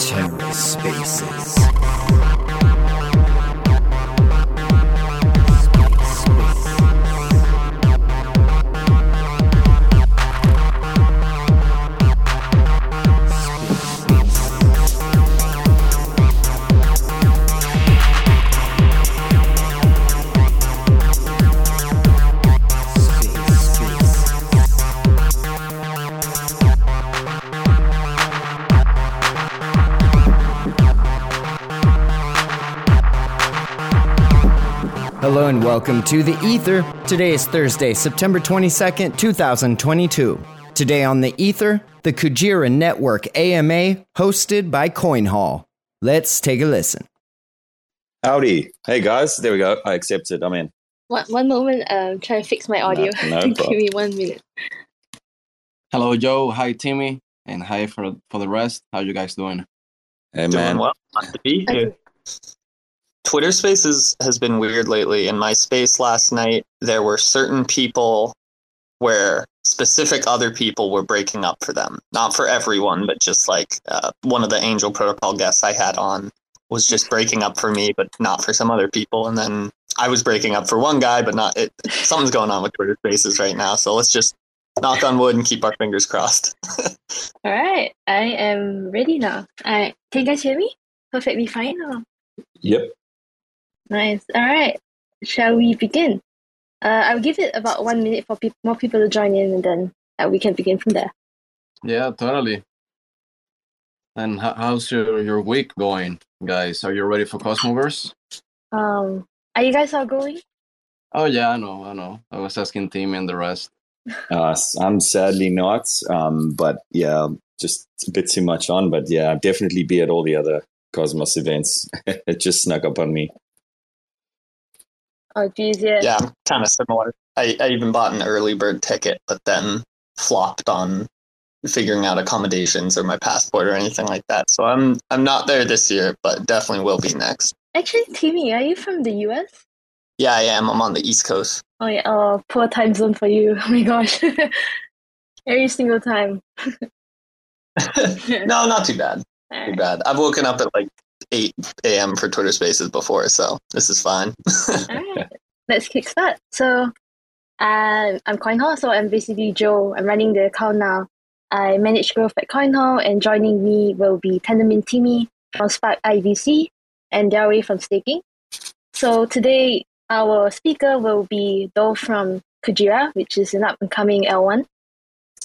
TerraSpaces. Hello and welcome to The Ether. Today is Thursday, September 22nd, 2022. Today on The Ether, the Kujira Network AMA hosted by CoinHall. Let's take a listen. Howdy. Hey guys. There we go. I accepted. I'm in. One moment. I'm trying to fix my audio. No Give me 1 minute. Hello, Joe. Hi, Timmy. And hi for the rest. How you guys doing? Hey, man. Doing well. Nice to be here. Twitter Spaces has been weird lately. In my space last night, there were certain people where specific other people were breaking up for them. Not for everyone, but just like one of the Angel Protocol guests I had on was just breaking up for me, but not for some other people. And then I was breaking up for one guy, but not it. Something's going on with Twitter Spaces right now. So let's just knock on wood and keep our fingers crossed. All right. I am ready now. Can you guys hear me? Perfectly fine? Or? Yep. Nice. All right. Shall we begin? I'll give it about 1 minute for more people to join in, and then we can begin from there. Yeah, totally. And how's your week going, guys? Are you ready for Cosmoverse? Are you guys all going? Oh, yeah, I know. I was asking Tim and the rest. I'm sadly not, but yeah, just a bit too much on. But yeah, I'll definitely be at all the other Cosmos events. It just snuck up on me. Oh, geez, yeah. Yeah, I'm kind of similar. I even bought an early bird ticket, but then flopped on figuring out accommodations or my passport or anything like that. So I'm not there this year, but definitely will be next. Actually, Timmy, are you from the US? Yeah, I am. I'm on the East Coast. Oh, yeah. Oh, poor time zone for you. Oh, my gosh. Every single time. No, not too bad. All right. Too bad. I've woken up at like 8 a.m. for Twitter Spaces before, so this is fine. All right, let's kickstart. So I'm CoinHall, so I'm basically Joe. I'm running the account now. I manage growth at CoinHall, and joining me will be Tendermint Timmy from Spark IVC and Del Rey from Staking. So today our speaker will be Del from Kujira, which is an up-and-coming L1.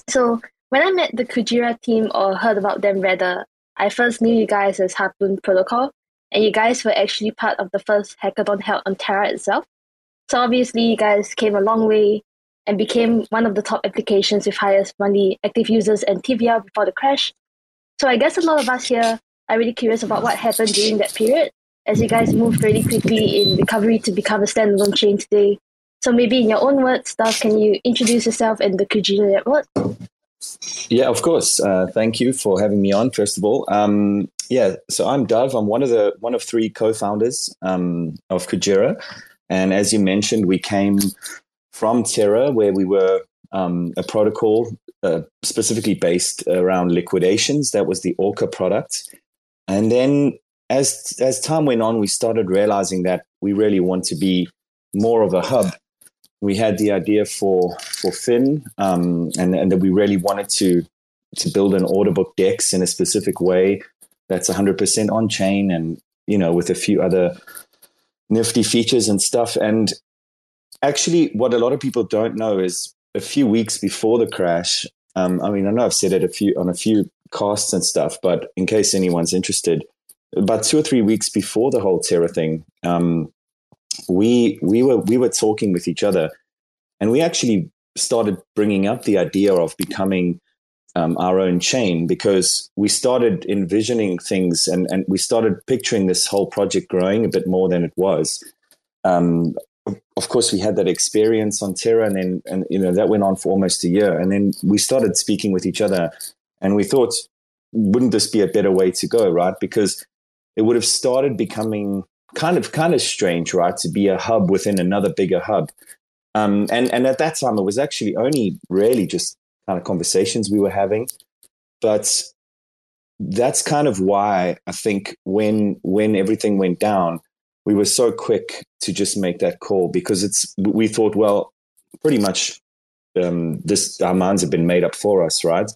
So when I met the Kujira team, or heard about them rather, I first knew you guys as Harpoon Protocol, and you guys were actually part of the first hackathon held on Terra itself. So obviously, you guys came a long way and became one of the top applications with highest monthly active users and TVL before the crash. So I guess a lot of us here are really curious about what happened during that period, as you guys moved really quickly in recovery to become a standalone chain today. So maybe in your own words, Stav, can you introduce yourself and the Kujira Network? Yeah, of course. Thank you for having me on, first of all. So I'm Dove. I'm one of three co-founders of Kujira. And as you mentioned, we came from Terra, where we were a protocol specifically based around liquidations. That was the Orca product. And then as time went on, we started realizing that we really want to be more of a hub. We had the idea for Finn, and that we really wanted to build an order book DEX in a specific way that's 100% on chain, and with a few other nifty features and stuff. And actually, what a lot of people don't know is a few weeks before the crash. I know I've said it on a few casts and stuff, but in case anyone's interested, about 2 or 3 weeks before the whole Terra thing. We were talking with each other, and we actually started bringing up the idea of becoming our own chain, because we started envisioning things and we started picturing this whole project growing a bit more than it was. Of course, we had that experience on Terra, and then that went on for almost a year. And then we started speaking with each other, and we thought, wouldn't this be a better way to go, right? Because it would have started becoming kind of strange, right, to be a hub within another bigger hub. And at that time, it was actually only really just kind of conversations we were having. But that's kind of why I think when everything went down, we were so quick to just make that call, because we thought, well, pretty much our minds have been made up for us, right?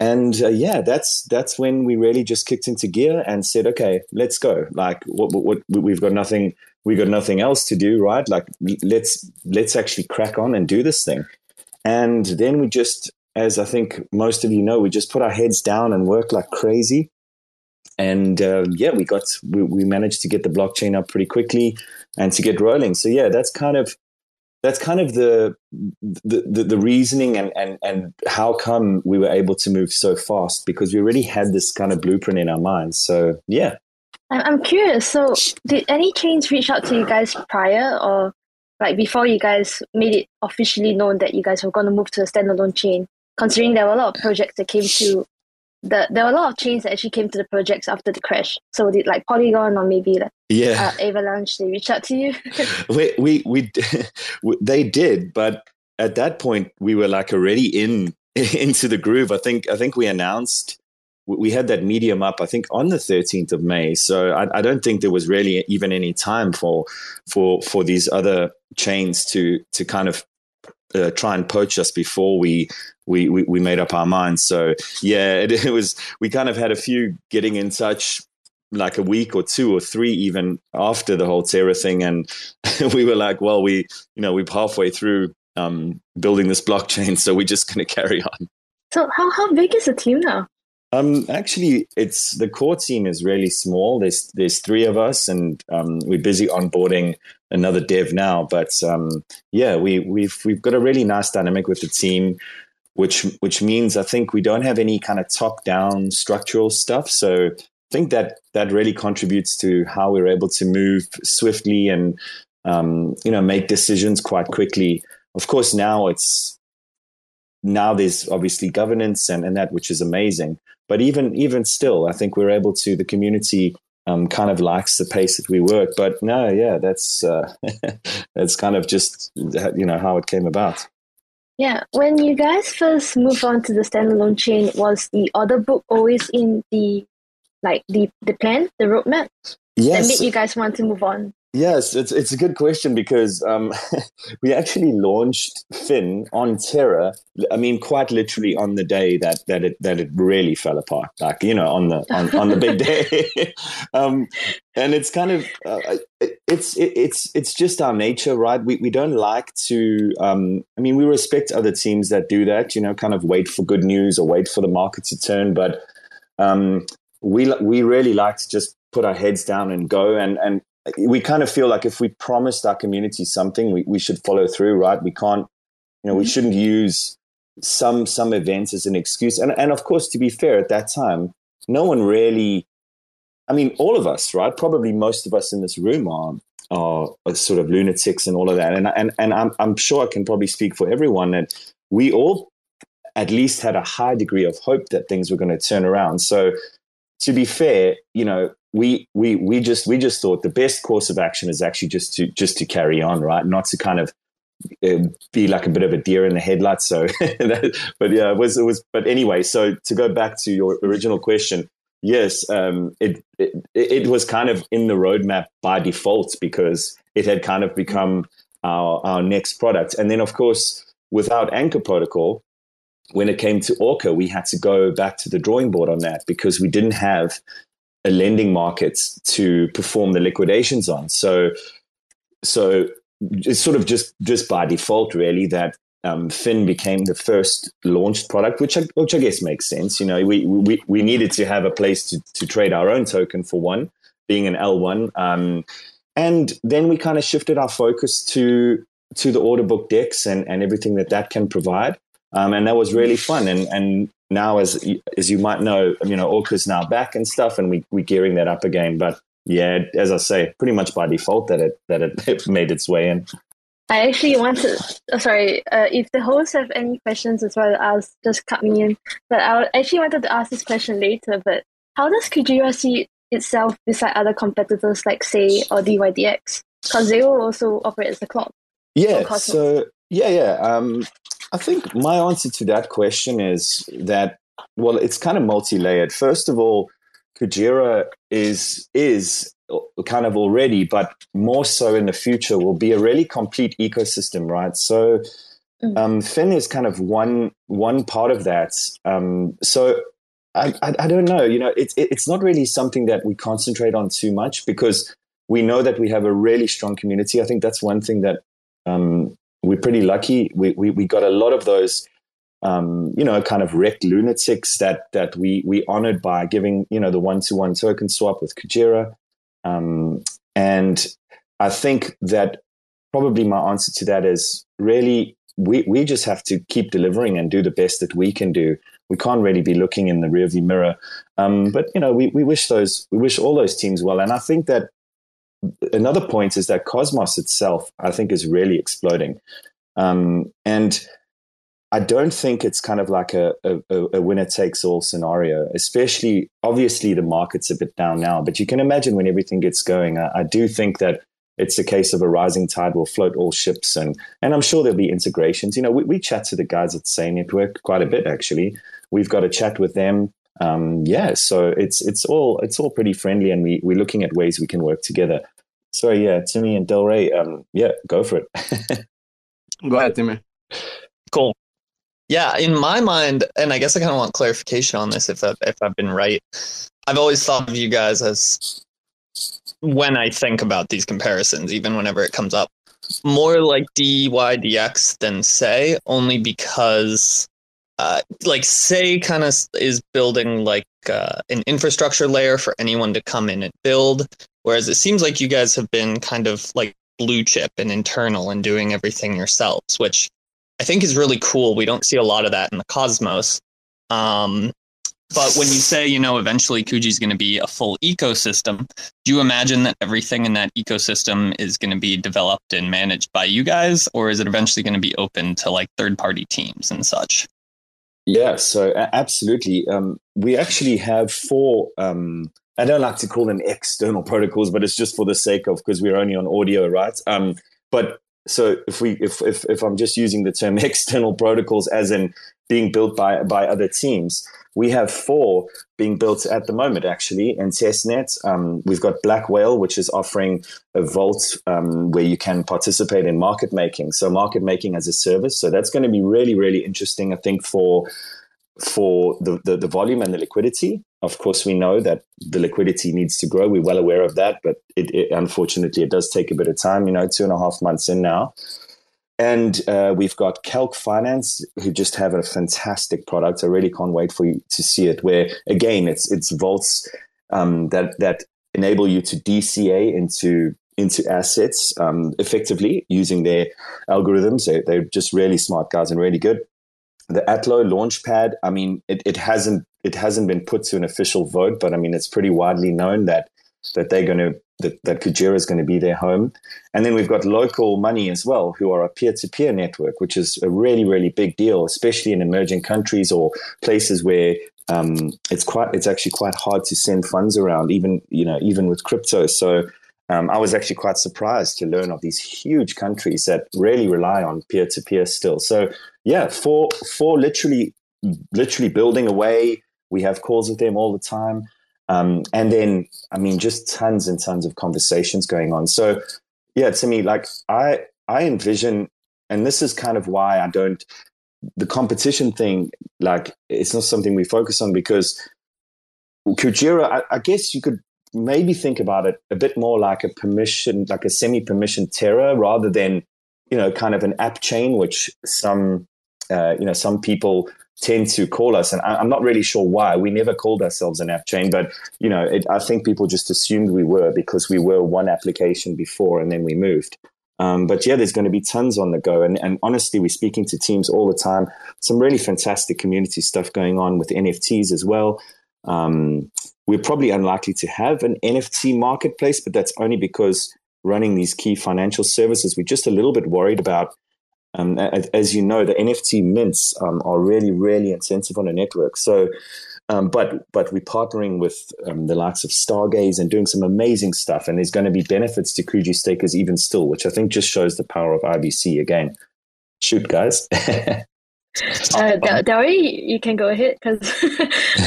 And that's when we really just kicked into gear and said, okay, let's go. Like, what we've got nothing else to do, right? Like, let's actually crack on and do this thing. And then we just, as I think most of you know, we just put our heads down and worked like crazy. And we managed to get the blockchain up pretty quickly and to get rolling. So yeah, that's kind of the reasoning and how come we were able to move so fast, because we already had this kind of blueprint in our minds. So yeah, I'm curious. So did any chains reach out to you guys prior, or like before you guys made it officially known that you guys were going to move to a standalone chain? Considering there were a lot of projects that came to. There were a lot of chains that actually came to the projects after the crash. So did like Polygon or maybe Avalanche, they reached out to you? They did, but at that point we were like already into the groove. I think we announced, we had that medium up, I think on the 13th of May. So I don't think there was really even any time for these other chains to kind of try and poach us before we made up our minds. So yeah, it was, we kind of had a few getting in touch like a week or two or three even after the whole Terra thing, and we were like, well, we're halfway through building this blockchain, so we're just going to carry on. So how big is the team now? Actually, it's the core team is really small. There's three of us, and we're busy onboarding another dev now. But we've got a really nice dynamic with the team, which means I think we don't have any kind of top down structural stuff. So I think that really contributes to how we're able to move swiftly and make decisions quite quickly. Of course, now there's obviously governance and that, which is amazing. But even still, I think we're able to, the community kind of likes the pace that we work. But no, yeah, that's kind of just, how it came about. Yeah. When you guys first moved on to the standalone chain, was the order book always in the plan, the roadmap? Yes. That made you guys want to move on? Yes, it's a good question, because we actually launched Finn on Terra. I mean, quite literally on the day that it really fell apart, like, on the big day. And it's kind of it's just our nature, right? We don't like to. We respect other teams that do that, kind of wait for good news or wait for the market to turn, but we really like to just put our heads down and go and. We kind of feel like if we promised our community something, we should follow through, right? We can't, we shouldn't use some events as an excuse. And of course, to be fair, at that time, no one really, all of us, right? Probably most of us in this room are sort of lunatics and all of that. And I'm sure I can probably speak for everyone that we all at least had a high degree of hope that things were going to turn around. So to be fair, we just thought the best course of action is actually just to carry on, right? Not to kind of be like a bit of a deer in the headlights. So, but anyway. So to go back to your original question, yes, it was kind of in the roadmap by default, because it had kind of become our next product. And then of course, without Anchor Protocol, when it came to Orca, we had to go back to the drawing board on that, because we didn't have a lending market to perform the liquidations on. So it's sort of just by default, really, that Finn became the first launched product, which I guess makes sense. We needed to have a place to trade our own token, for one, being an L1. And then we kind of shifted our focus to the order book DEX and everything that can provide. And that was really fun. And now, as you might know, Orca's now back and stuff, and we're gearing that up again. But yeah, as I say, pretty much by default that it made its way in. I actually want to, if the hosts have any questions as well, I'll just cut me in. But I actually wanted to ask this question later, but how does Kujira see itself beside other competitors like Sei or dydx? Because they will also operate as a clock. I think my answer to that question is that, well, it's kind of multi-layered. First of all, Kujira is kind of already, but more so in the future, will be a really complete ecosystem, right? So Finn is kind of one part of that. So I don't know, you know, it's not really something that we concentrate on too much because we know that we have a really strong community. I think that's one thing that we're pretty lucky. We got a lot of those, you know, kind of wrecked lunatics that we honored by giving, you know, the 1-to-1 token swap with Kujira. And I think that probably my answer to that is really we just have to keep delivering and do the best that we can do. We can't really be looking in the rearview mirror. But, you know, we wish all those teams well. And I think that another point is that Cosmos itself, I think, is really exploding. And I don't think it's kind of like a winner-takes-all scenario, especially, obviously, the market's a bit down now. But you can imagine when everything gets going, I do think that it's a case of a rising tide will float all ships. And I'm sure there'll be integrations. You know, we chat to the guys at Sei Network quite a bit, actually. We've got a chat with them. So it's all pretty friendly, and we're looking at ways we can work together. So, yeah, Timmy and Del Rey, go for it. Go ahead, Timmy. Cool. Yeah, in my mind, and I guess I kind of want clarification on this if I've been right, I've always thought of you guys as, when I think about these comparisons, even whenever it comes up, more like dydx than Sei, only because like Sei kind of is building like an infrastructure layer for anyone to come in and build, whereas it seems like you guys have been kind of like blue chip and internal and doing everything yourselves, which I think is really cool. We don't see a lot of that in the Cosmos. But when you Sei, you know, eventually Kuji's going to be a full ecosystem, do you imagine that everything in that ecosystem is going to be developed and managed by you guys, or is it eventually going to be open to like third-party teams and such? Yeah, so absolutely. We actually have four, I don't like to call them external protocols, but it's just for the sake of, because we're only on audio, right? But so if I'm just using the term external protocols as in being built by other teams, we have four being built at the moment, actually, in testnet. We've got Black Whale, which is offering a vault where you can participate in market making. So market making as a service. So that's going to be really, really interesting, I think, for the volume and the liquidity. Of course, we know that the liquidity needs to grow. We're well aware of that, but it unfortunately, it does take a bit of time, you know, 2.5 months in now. And we've got Calc Finance, who just have a fantastic product. I really can't wait for you to see it, where, again, it's vaults that enable you to DCA into assets effectively using their algorithms. They're just really smart guys and really good. The Atlo Launchpad, I mean, it hasn't been put to an official vote, but I mean, it's pretty widely known that they're going to, that Kujira is going to be their home. And then we've got Local Money as well, who are a peer-to-peer network, which is a really, really big deal, especially in emerging countries or places where it's actually quite hard to send funds around, even with crypto. So I was actually quite surprised to learn of these huge countries that really rely on peer-to-peer still. So yeah, for literally building away. We have calls with them all the time. And then, I mean, just tons and tons of conversations going on. So yeah, to me, like I envision, and this is kind of why I don't, the competition thing, like it's not something we focus on, because Kujira, I guess you could maybe think about it a bit more like a permission, like a semi-permission Terra, rather than, you know, kind of an app chain, which some people tend to call us, and I'm not really sure why. We never called ourselves an app chain, but you know, I think people just assumed we were, because we were one application before, and then we moved. But yeah, there's going to be tons on the go, and honestly, we're speaking to teams all the time. Some really fantastic community stuff going on with NFTs as well. We're probably unlikely to have an NFT marketplace, but that's only because running these key financial services, we're just a little bit worried about. As you know, the NFT mints are really, really intensive on the network. So But we're partnering with the likes of Stargaze and doing some amazing stuff, and there's going to be benefits to Kuji stakers even still, which I think just shows the power of IBC again. Shoot, guys. Dari, you can go ahead because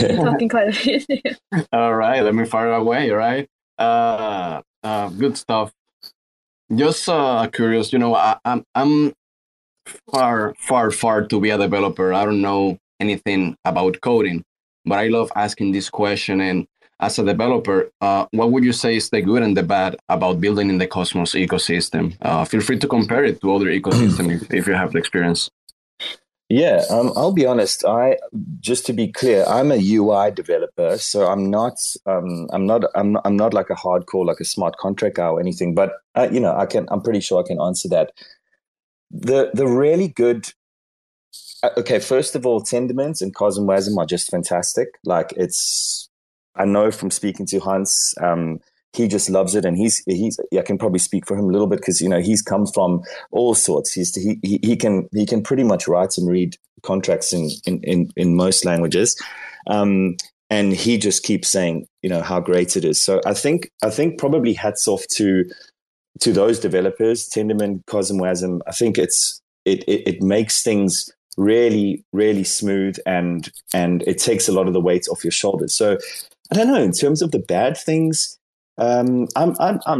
you're talking quite a bit. All right, let me fire away, right? Good stuff. Just curious, you know, I'm far to be a developer. I don't know anything about coding, but I love asking this question. And as a developer, what would you say is the good and the bad about building in the Cosmos ecosystem? Feel free to compare it to other ecosystems if you have the experience. Yeah, I'll be honest. Just to be clear, I'm a UI developer, so I'm not like a hardcore, like a smart contract guy or anything. But you know, I'm pretty sure I can answer that. The really good. Okay, first of all, Tendermint and Cosmwasm are just fantastic. Like I know from speaking to Hans, he just loves it, and I can probably speak for him a little bit because, you know, he's come from all sorts. He can pretty much write and read contracts in most languages, and he just keeps saying, you know, how great it is. So I think probably hats off to those developers, Tendermint, Cosmwasm. I think it makes things really, really smooth, and it takes a lot of the weight off your shoulders. So I don't know, in terms of the bad things. I'm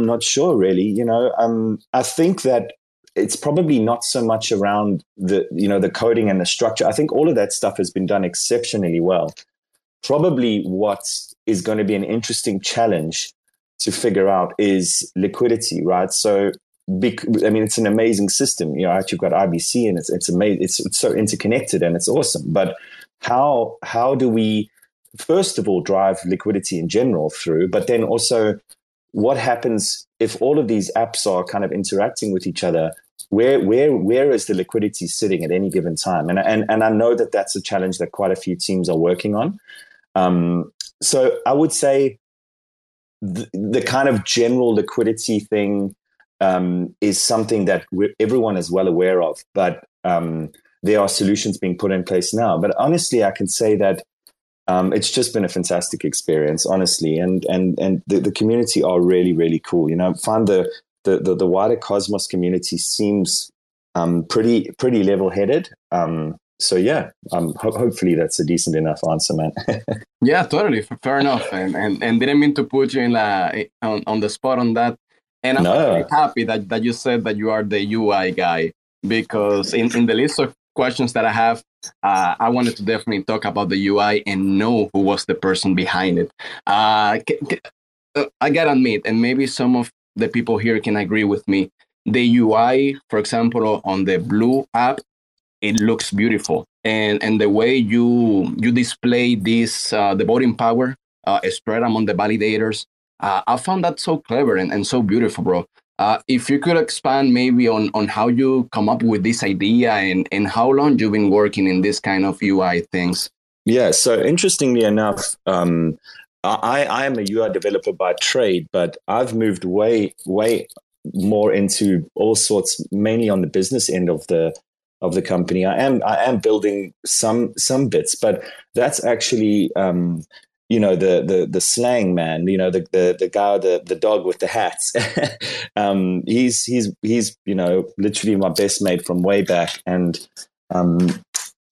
not sure really, you know, I think that it's probably not so much around the, you know, the coding and the structure. I think all of that stuff has been done exceptionally well. Probably what is going to be an interesting challenge to figure out is liquidity, right? So, I mean, it's an amazing system, you know, you've got IBC and it's amazing. It's so interconnected and it's awesome, but how do we, first of all, drive liquidity in general through, but then also what happens if all of these apps are kind of interacting with each other? Where is the liquidity sitting at any given time? And I know that that's a challenge that quite a few teams are working on. So I would say the kind of general liquidity thing is something that everyone is well aware of, but there are solutions being put in place now. But honestly, I can say that it's just been a fantastic experience, honestly, and the community are really, really cool. You know, I find the wider Cosmos community seems pretty level-headed. So yeah, hopefully that's a decent enough answer, man. Yeah, totally, fair enough, and didn't mean to put you in on the spot on that. And I'm really happy that you said that you are the UI guy, because in the list of questions that I have, I wanted to definitely talk about the UI and know who was the person behind it. I gotta admit, and maybe some of the people here can agree with me, the UI, for example, on the Blue app, it looks beautiful. And the way you display this, the voting power spread among the validators, I found that so clever and so beautiful, bro. If you could expand maybe on how you come up with this idea and how long you've been working in this kind of UI things. Yeah, so interestingly enough, I am a UI developer by trade, but I've moved way more into all sorts, mainly on the business end of the company. I am building some bits, but that's actually you know, the slang man, you know, the guy, the dog with the hats. He's you know, literally my best mate from way back, and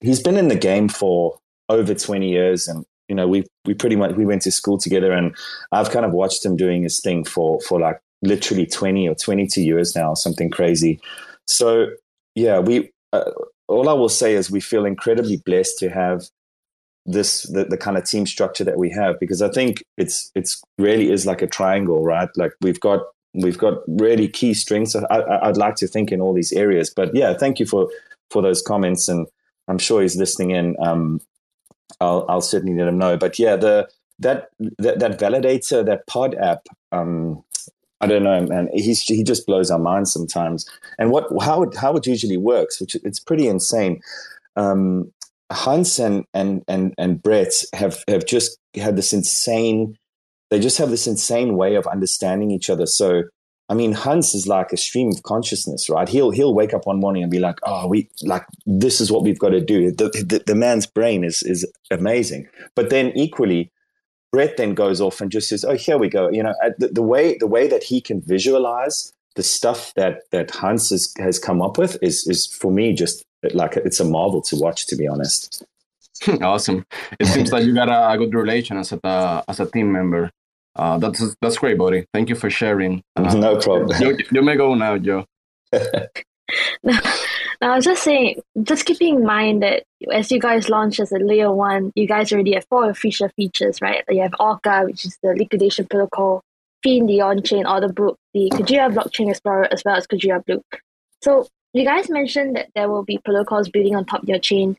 he's been in the game for over 20 years, and you know, we pretty much went to school together, and I've kind of watched him doing his thing for like literally 20 or 22 years now, something crazy. So yeah, we all I will say is we feel incredibly blessed to have the kind of team structure that we have, because I think it's really is like a triangle, right? Like we've got really key strengths. I'd like to think in all these areas, but yeah, thank you for those comments, and I'm sure he's listening in. I'll certainly let him know. But yeah, that validator, that pod app, I don't know, man. He just blows our minds sometimes. And how it usually works, which it's pretty insane. Hans and Brett have just had this insane way of understanding each other. So I mean, Hans is like a stream of consciousness, right? He'll wake up one morning and be like, oh, we like this is what we've got to do. The man's brain is amazing. But then equally, Brett then goes off and just says, oh, here we go. You know, the way that he can visualize the stuff that Hans has come up with is for me just like it's a marvel to watch, to be honest. Awesome. It seems like you got a good relation as a team member. That's great, buddy. Thank you for sharing. No problem. You may go now, Joe. No, I was just saying, just keeping in mind that as you guys launch as a layer one, you guys already have four official features, right? You have Orca, which is the liquidation protocol, Finn, the on-chain order book, the Kujira blockchain explorer, as well as Kujira Blue. So you guys mentioned that there will be protocols building on top of your chain.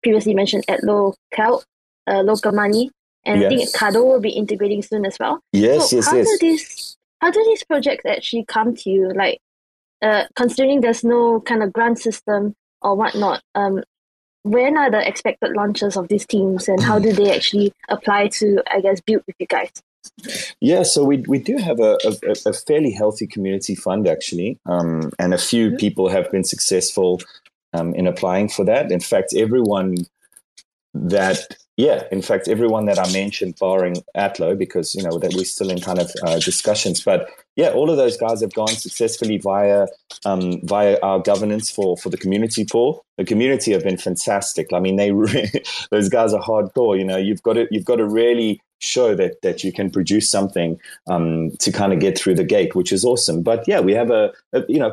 Previously mentioned Atlo, Calc, local money. And yes. I think Kado will be integrating soon as well. Yes, so yes, yes. How do these projects actually come to you? Like, considering there's no kind of grant system or whatnot, when are the expected launches of these teams and how do they actually apply to, I guess, build with you guys? Yeah, so we do have a fairly healthy community fund, actually, and a few people have been successful in applying for that. In fact, everyone that I mentioned, barring Atlo, because, you know, that we're still in kind of discussions. But yeah, all of those guys have gone successfully via our governance for the community pool. The community have been fantastic. I mean, those guys are hardcore. You know, you've got to really show that you can produce something to kind of get through the gate, which is awesome. But yeah, we have a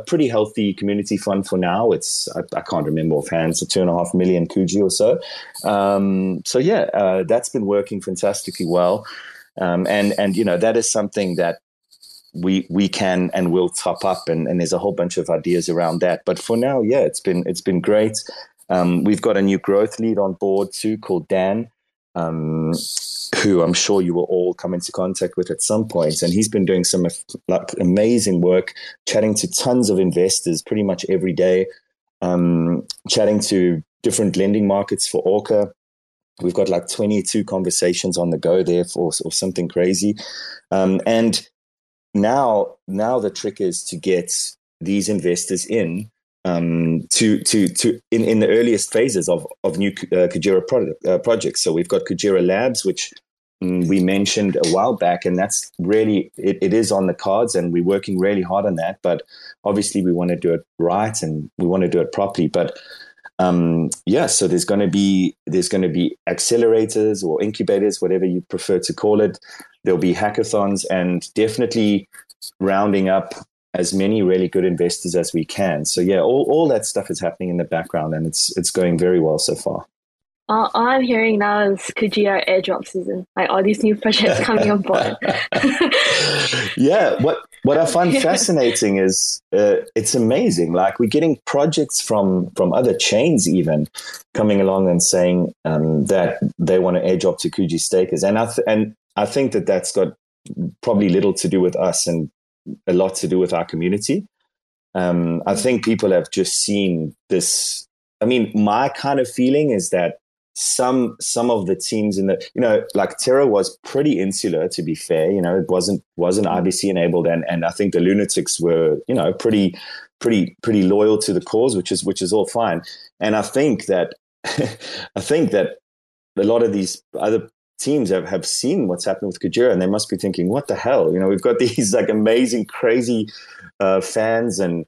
pretty healthy community fund for now. It's I can't remember offhand. It's 2.5 million Kuji or so. So yeah. That's been working fantastically well, and you know that is something that we can and will top up, and there's a whole bunch of ideas around that. But for now, yeah, it's been great. We've got a new growth lead on board too, called Dan, who I'm sure you will all come into contact with at some point, and he's been doing some like amazing work, chatting to tons of investors pretty much every day, chatting to different lending markets for Orca. We've got like 22 conversations on the go there or something crazy. And now the trick is to get these investors in to the earliest phases of new Kujira projects. So we've got Kujira Labs, which we mentioned a while back, and that's really, it is on the cards and we're working really hard on that. But obviously we want to do it right and we want to do it properly. But so there's going to be accelerators or incubators, whatever you prefer to call it. There'll be hackathons and definitely rounding up as many really good investors as we can. So yeah, all that stuff is happening in the background and it's going very well so far. All I'm hearing now is Kujira airdrop season, like all these new projects coming on board. Yeah, what I find fascinating is it's amazing. Like we're getting projects from other chains even coming along and saying that they want to airdrop to Kuji stakers, and I think that's got probably little to do with us and a lot to do with our community. I think people have just seen this. I mean, my kind of feeling is that some of the teams in the, you know, like Terra was pretty insular, to be fair. You know, it wasn't IBC enabled, and I think the lunatics were, you know, pretty loyal to the cause, which is all fine. And I think that a lot of these other teams have seen what's happened with Kujira, and they must be thinking, what the hell? You know, we've got these like amazing, crazy fans and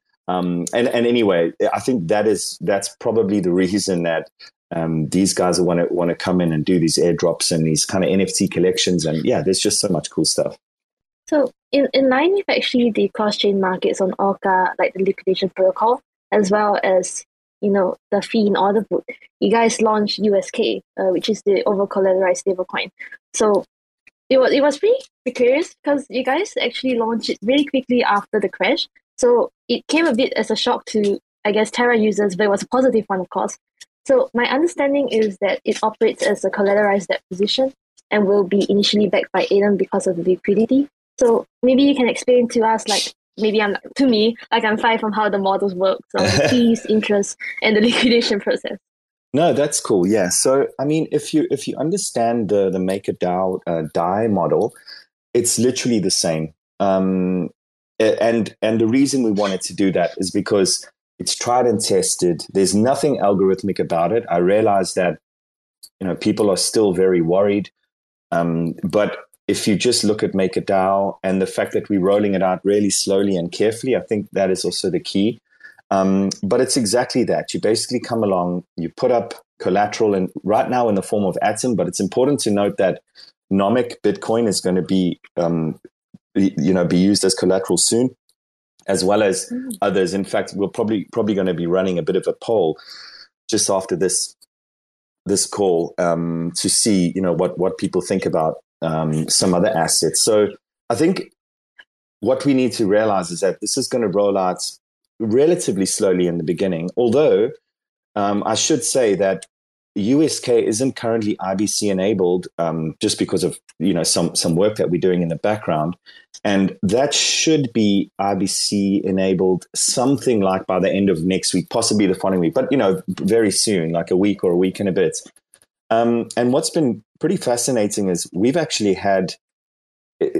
anyway, I think that's probably the reason that these guys want to come in and do these airdrops and these kind of NFT collections, and yeah, there's just so much cool stuff. So in line with actually the cross-chain markets on Orca, like the liquidation protocol, as well as, you know, the fee in order book, you guys launched USK, which is the over-collateralized stablecoin. So it was pretty precarious because you guys actually launched it really quickly after the crash. So it came a bit as a shock to, I guess, Terra users, but it was a positive one, of course. So my understanding is that it operates as a collateralized debt position and will be initially backed by Atom because of the liquidity. So maybe you can explain to us, like, I'm far from how the models work, so fees, interest, and the liquidation process. No, that's cool. Yeah. So, I mean, if you understand the MakerDAO DAI model, it's literally the same. And the reason we wanted to do that is because it's tried and tested. There's nothing algorithmic about it. I realize that, you know, people are still very worried. But if you just look at MakerDAO and the fact that we're rolling it out really slowly and carefully, I think that is also the key. But it's exactly that. You basically come along, you put up collateral, and right now in the form of Atom, but it's important to note that Nomic Bitcoin is going to be used as collateral soon, as well as others. In fact, we're probably going to be running a bit of a poll just after this call to see, you know, what people think about some other assets. So I think what we need to realize is that this is going to roll out relatively slowly in the beginning. Although I should say that USK isn't currently IBC enabled just because of, you know, some work that we're doing in the background. And that should be IBC enabled something like by the end of next week, possibly the following week, but, you know, very soon, like a week or a week and a bit. And what's been pretty fascinating is we've actually had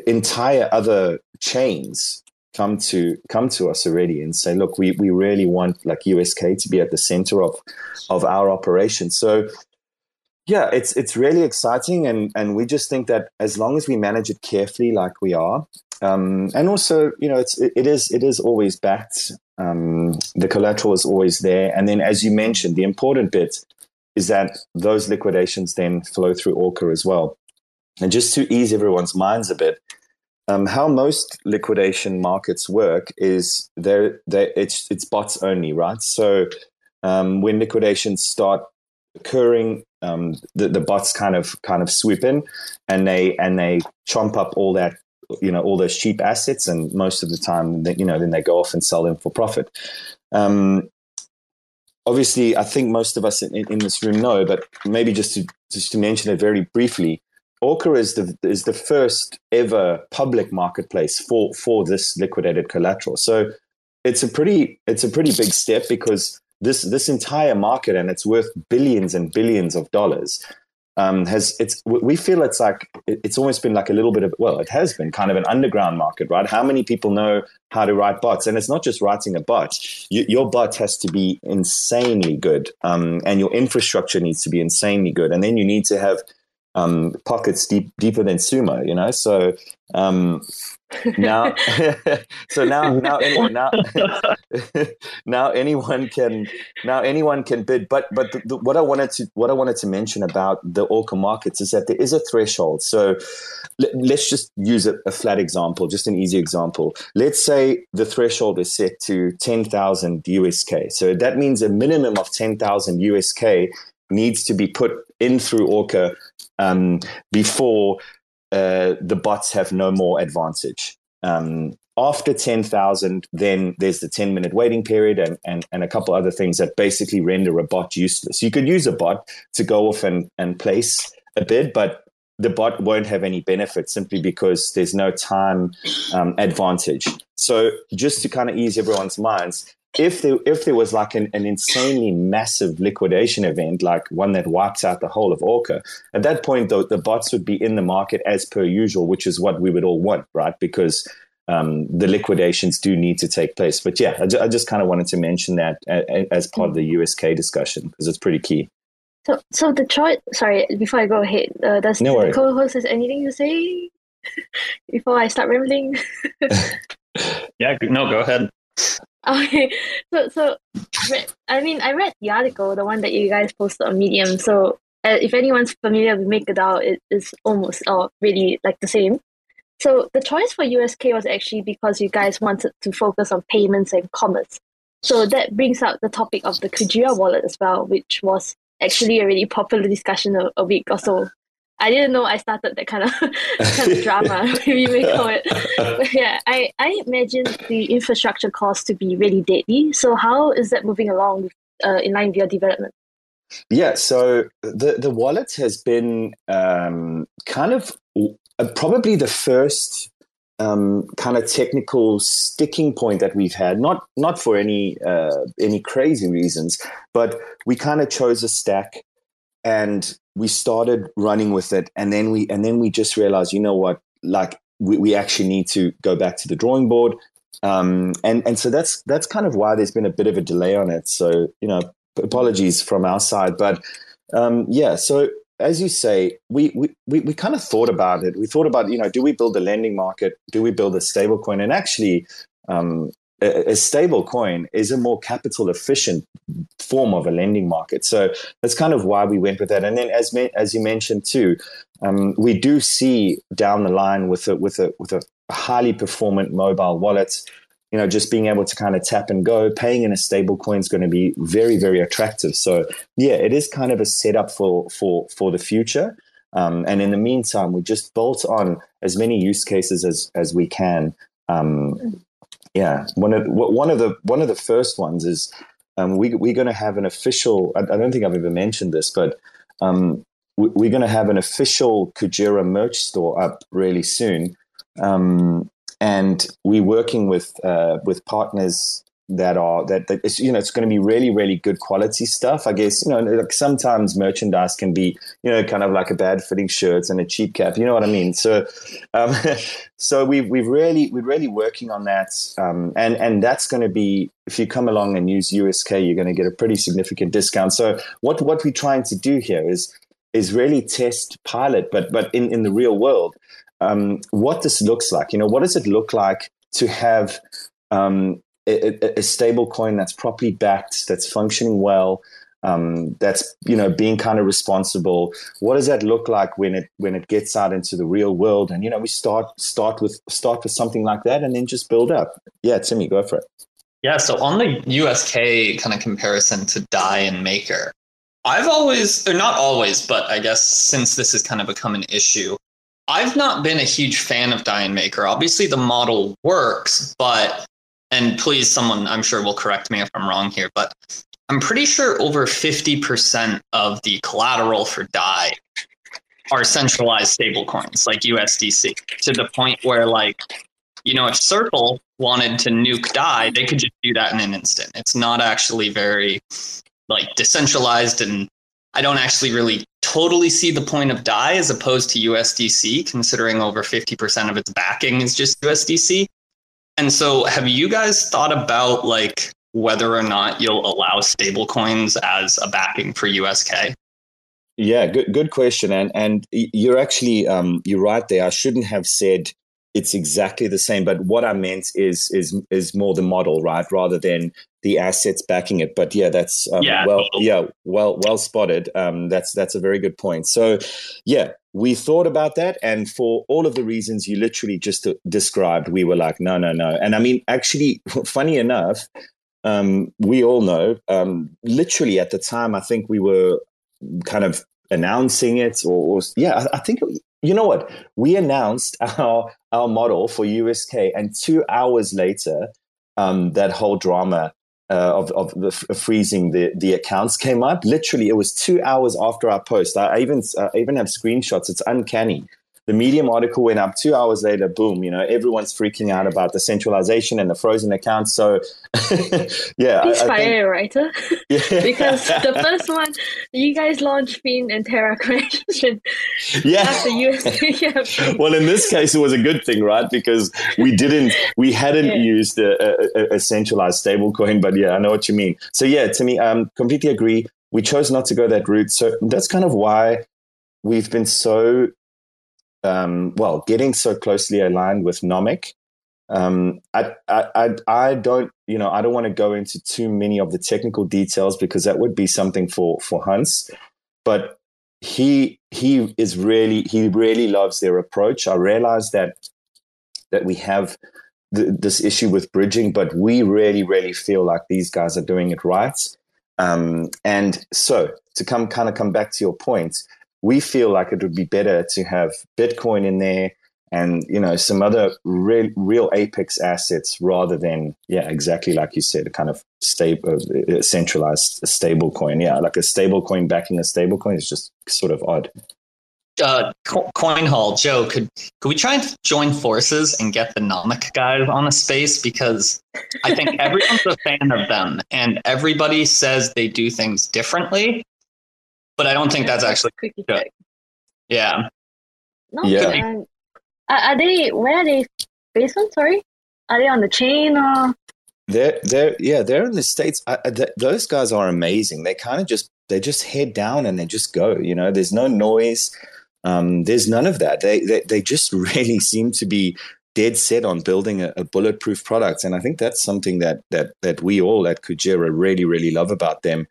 entire other chains come to us already and say, look, we really want like USK to be at the center of our operation. So yeah, it's really exciting. And we just think that as long as we manage it carefully, like we are, and also, you know, it is always backed. The collateral is always there. And then, as you mentioned, the important bit is that those liquidations then flow through Orca as well. And just to ease everyone's minds a bit, how most liquidation markets work is it's bots only, right? So when liquidations start occurring, the bots kind of swoop in and they chomp up all that, you know, all those cheap assets, and most of the time, you know, then they go off and sell them for profit. Obviously, I think most of us in this room know, but maybe just to mention it very briefly. Orca is the first ever public marketplace for this liquidated collateral. So it's a pretty big step, because this entire market, and it's worth billions and billions of dollars, we feel it's like it's almost been like a little bit of, well, it has been kind of an underground market, right? How many people know how to write bots? And it's not just writing a bot. Your bot has to be insanely good, and your infrastructure needs to be insanely good, and then you need to have pockets deeper than sumo, you know. So now anyone can bid. But what I wanted to mention about the Orca markets is that there is a threshold. So let's just use a flat example, just an easy example. Let's say the threshold is set to 10,000 USK. So that means a minimum of 10,000 USK needs to be put in through Orca before the bots have no more advantage. After 10,000, then there's the 10-minute waiting period and a couple other things that basically render a bot useless. You could use a bot to go off and place a bid, but the bot won't have any benefit simply because there's no time advantage. So just to kind of ease everyone's minds, if there was like an insanely massive liquidation event, like one that wipes out the whole of Orca, at that point, though, the bots would be in the market as per usual, which is what we would all want, right? Because the liquidations do need to take place. But yeah, I just kind of wanted to mention that as part of the USK discussion, because it's pretty key. So Detroit, sorry, before I go ahead, does the co-host has anything to say before I start rambling? Yeah, no, go ahead. Okay, so I mean, I read the article, the one that you guys posted on Medium. So if anyone's familiar with MakerDAO, it is almost really like the same. So the choice for USK was actually because you guys wanted to focus on payments and commerce. So that brings up the topic of the Kujira wallet as well, which was actually a really popular discussion a week or so. I didn't know I started that kind of drama, maybe we call it. But yeah, I imagine the infrastructure cost to be really deadly. So how is that moving along in line with your development? Yeah, so the wallet has been kind of probably the first kind of technical sticking point that we've had, not for any crazy reasons, but we kind of chose a stack and we started running with it, and then we just realized, you know what, like we actually need to go back to the drawing board. And so that's kind of why there's been a bit of a delay on it. So, you know, apologies from our side, but yeah. So as you say, we kind of thought about it. We thought about, you know, do we build a lending market? Do we build a stable coin? And actually, a stable coin is a more capital efficient form of a lending market. So that's kind of why we went with that. And then as you mentioned too, we do see down the line with a highly performant mobile wallet, you know, just being able to kind of tap and go, paying in a stable coin is going to be very, very attractive. So yeah, it is kind of a setup for the future. And in the meantime, we just bolt on as many use cases as we can. Yeah, one of the first ones is we're going to have an official. I don't think I've ever mentioned this, but we're going to have an official Kujira merch store up really soon, and we're working with partners that it's, you know, it's going to be really, really good quality stuff. I guess, you know, like sometimes merchandise can be, you know, kind of like a bad fitting shirt and a cheap cap, you know what I mean? So, so we're really working on that. And that's going to be, if you come along and use USK, you're going to get a pretty significant discount. So what we're trying to do here is really test pilot, but in the real world, what this looks like, you know, what does it look like to have, a stable coin that's properly backed, that's functioning well, that's, you know, being kind of responsible. What does that look like when it gets out into the real world? And, you know, we start with something like that and then just build up. Yeah, Timmy, go for it. Yeah, so on the USK kind of comparison to DAI and Maker, I've always, or not always, but I guess since this has kind of become an issue, I've not been a huge fan of DAI and Maker. Obviously, the model works, but. And please, someone I'm sure will correct me if I'm wrong here, but I'm pretty sure over 50% of the collateral for DAI are centralized stablecoins like USDC, to the point where, like, you know, if Circle wanted to nuke DAI, they could just do that in an instant. It's not actually very, like, decentralized, and I don't actually really totally see the point of DAI as opposed to USDC, considering over 50% of its backing is just USDC. And so have you guys thought about, like, whether or not you'll allow stablecoins as a backing for USK? Yeah, good question. And you're actually, you're right there. I shouldn't have said it's exactly the same, but what I meant is more the model, right? Rather than the assets backing it. But yeah, that's, well spotted. That's a very good point. So yeah. We thought about that, and for all of the reasons you literally just described, we were like, no. And I mean, actually, funny enough, we all know, literally at the time, I think we were kind of announcing it I think, you know what? We announced our model for USK, and 2 hours later, that whole drama of freezing the accounts came up. Literally, it was 2 hours after our post. I even have screenshots. It's uncanny. The Medium article went up 2 hours later. Boom! You know, everyone's freaking out about the centralization and the frozen accounts. So, yeah, please fire a writer because the first one you guys launched Finn and Terra creation. Yeah. After USK. Well, in this case, it was a good thing, right? Because we hadn't used a centralized stablecoin. But yeah, I know what you mean. So yeah, to me, completely agree. We chose not to go that route. So that's kind of why we've been so. Getting so closely aligned with Nomic, I don't want to go into too many of the technical details because that would be something for Hans, but he really loves their approach. I realize that we have this issue with bridging, but we really, really feel like these guys are doing it right. And so to come back to your point, we feel like it would be better to have Bitcoin in there and, you know, some other real apex assets rather than, yeah, exactly like you said, a kind of stable, centralized stable coin. Yeah, like a stable coin backing a stable coin is just sort of odd. CoinHall, Joe, could we try and join forces and get the Nomic guys on a space? Because I think everyone's a fan of them and everybody says they do things differently. But I don't think that's actually good. Yeah. No, yeah. Are they? Where are they based on? Sorry. Are they on the chain or? They're in the States. Those guys are amazing. They kind of just head down and they just go. You know, there's no noise. There's none of that. They just really seem to be dead set on building a bulletproof product, and I think that's something that we all at Kujira really love about them.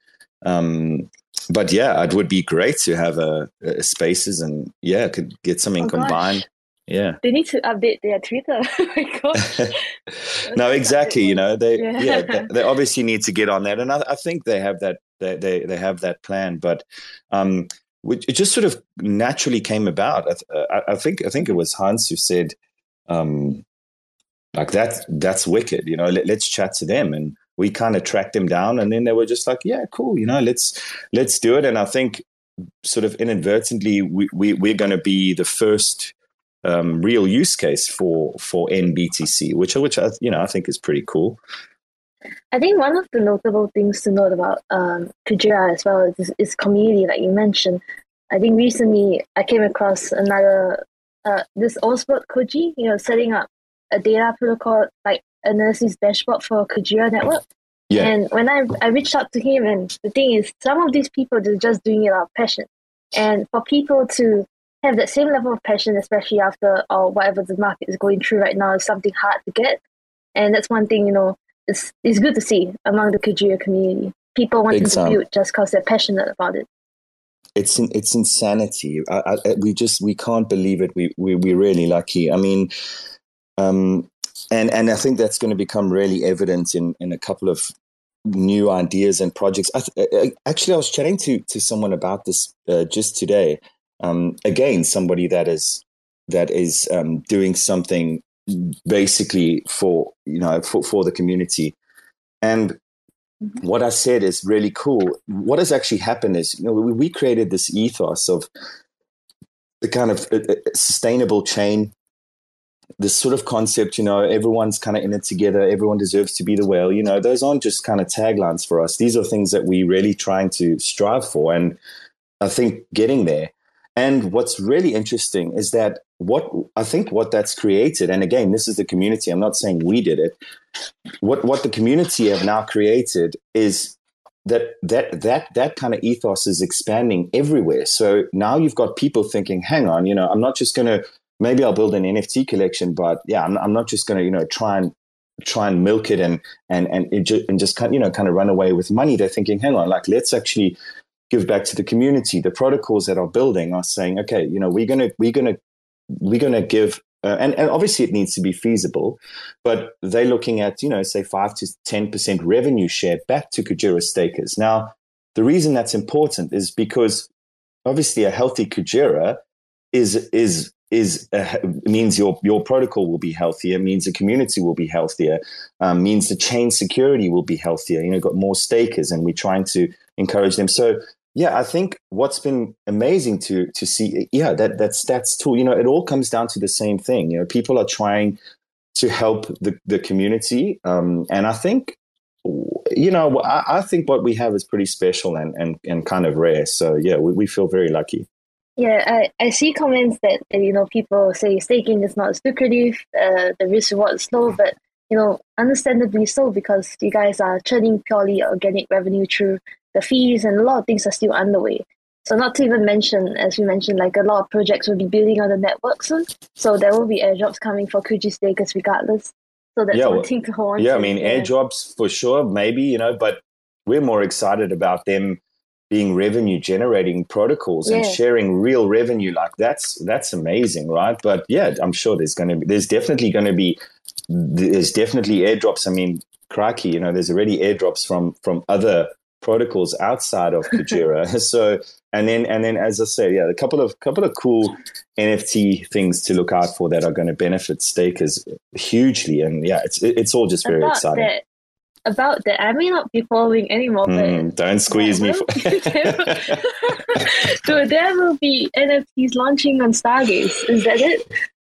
But yeah, it would be great to have a spaces and yeah, could get something combined. Gosh. Yeah, they need to update their Twitter. Oh my gosh. No, exactly. You know, they obviously need to get on that, and I think they have that. They have that plan, but it just sort of naturally came about. I think it was Hans who said, like that's wicked. You know, let's chat to them, and we kind of tracked them down, and then they were just like, yeah, cool. You know, let's do it. And I think sort of inadvertently, we're going to be the first. Real use case for NBTC, which I think is pretty cool. I think one of the notable things to note about Kujira as well is its community, like you mentioned. I think recently I came across another this Osbot Koji, you know, setting up a data protocol like analysis dashboard for Kujira Network. Yeah. And when I reached out to him, and the thing is, some of these people are just doing it out of passion, and for people to have that same level of passion, especially after or whatever the market is going through right now, is something hard to get. And that's one thing, you know, it's good to see among the Kujira community. People wanting to build just because they're passionate about it. It's insanity. We can't believe it. We're really lucky. I mean, and I think that's going to become really evident in a couple of new ideas and projects. I was chatting to someone about this just today. Again, somebody that is doing something basically for the community. And what I said is really cool. What has actually happened is, you know, we created this ethos of the kind of sustainable chain, this sort of concept, you know, everyone's kind of in it together. Everyone deserves to be the whale. You know, those aren't just kind of taglines for us. These are things that we're really trying to strive for. And I think getting there. And what's really interesting is that what that's created, and again, this is the community. I'm not saying we did it. What the community have now created is that kind of ethos is expanding everywhere. So now you've got people thinking, hang on, you know, I'm not just going to, maybe I'll build an NFT collection, but yeah, I'm not just going to, you know, try and milk it and just kind of run away with money. They're thinking, hang on, like let's actually give back to the community. The protocols that are building are saying, okay, you know, we're gonna give, and obviously it needs to be feasible, but they're looking at, you know, say 5 to 10% revenue share back to Kujira stakers. Now, the reason that's important is because obviously a healthy Kujira means your protocol will be healthier, means the community will be healthier, means the chain security will be healthier. You know, got more stakers, and we're trying to encourage them. So yeah, I think what's been amazing to see, yeah, that stats tool, you know, it all comes down to the same thing. You know, people are trying to help the community, and I think, you know, I think what we have is pretty special and kind of rare. So yeah, we feel very lucky. Yeah, I see comments that, you know, people say staking is not as lucrative, the risk reward is low, but you know, understandably so, because you guys are churning purely organic revenue through the fees, and a lot of things are still underway. So not to even mention, as we mentioned, like a lot of projects will be building on the network soon. So there will be airdrops coming for Kuji stakers regardless. So that's one thing to hold on to. Yeah, I mean, airdrops for sure, maybe, you know, but we're more excited about them being revenue generating protocols and sharing real revenue. Like that's amazing, right? But yeah, I'm sure there's definitely airdrops. I mean, crikey, you know, there's already airdrops from other protocols outside of Kujira. So and then as I say, yeah, a couple of cool NFT things to look out for that are going to benefit stakers hugely. And yeah, it's all just very exciting. About that, I may not be following anymore. But don't squeeze me. So there will be NFTs launching on Stargaze. Is that it?